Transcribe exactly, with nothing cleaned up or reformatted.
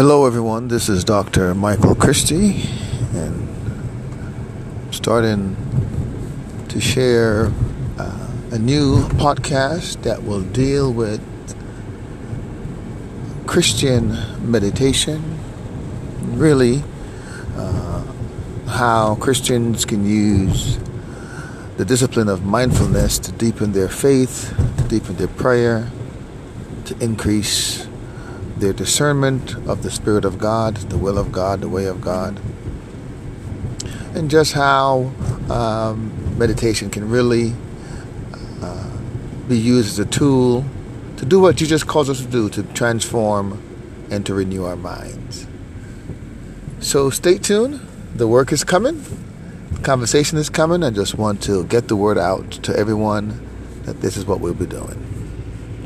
Hello everyone, this is Doctor Michael Christie, and I'm starting to share uh, a new podcast that will deal with Christian meditation, really uh, how Christians can use the discipline of mindfulness to deepen their faith, to deepen their prayer, to increase their discernment of the Spirit of God, the will of God, the way of God, and just how um, meditation can really uh, be used as a tool to do what Jesus calls us to do, to transform and to renew our minds. So stay tuned. The work is coming. The conversation is coming. I just want to get the word out to everyone that this is what we'll be doing.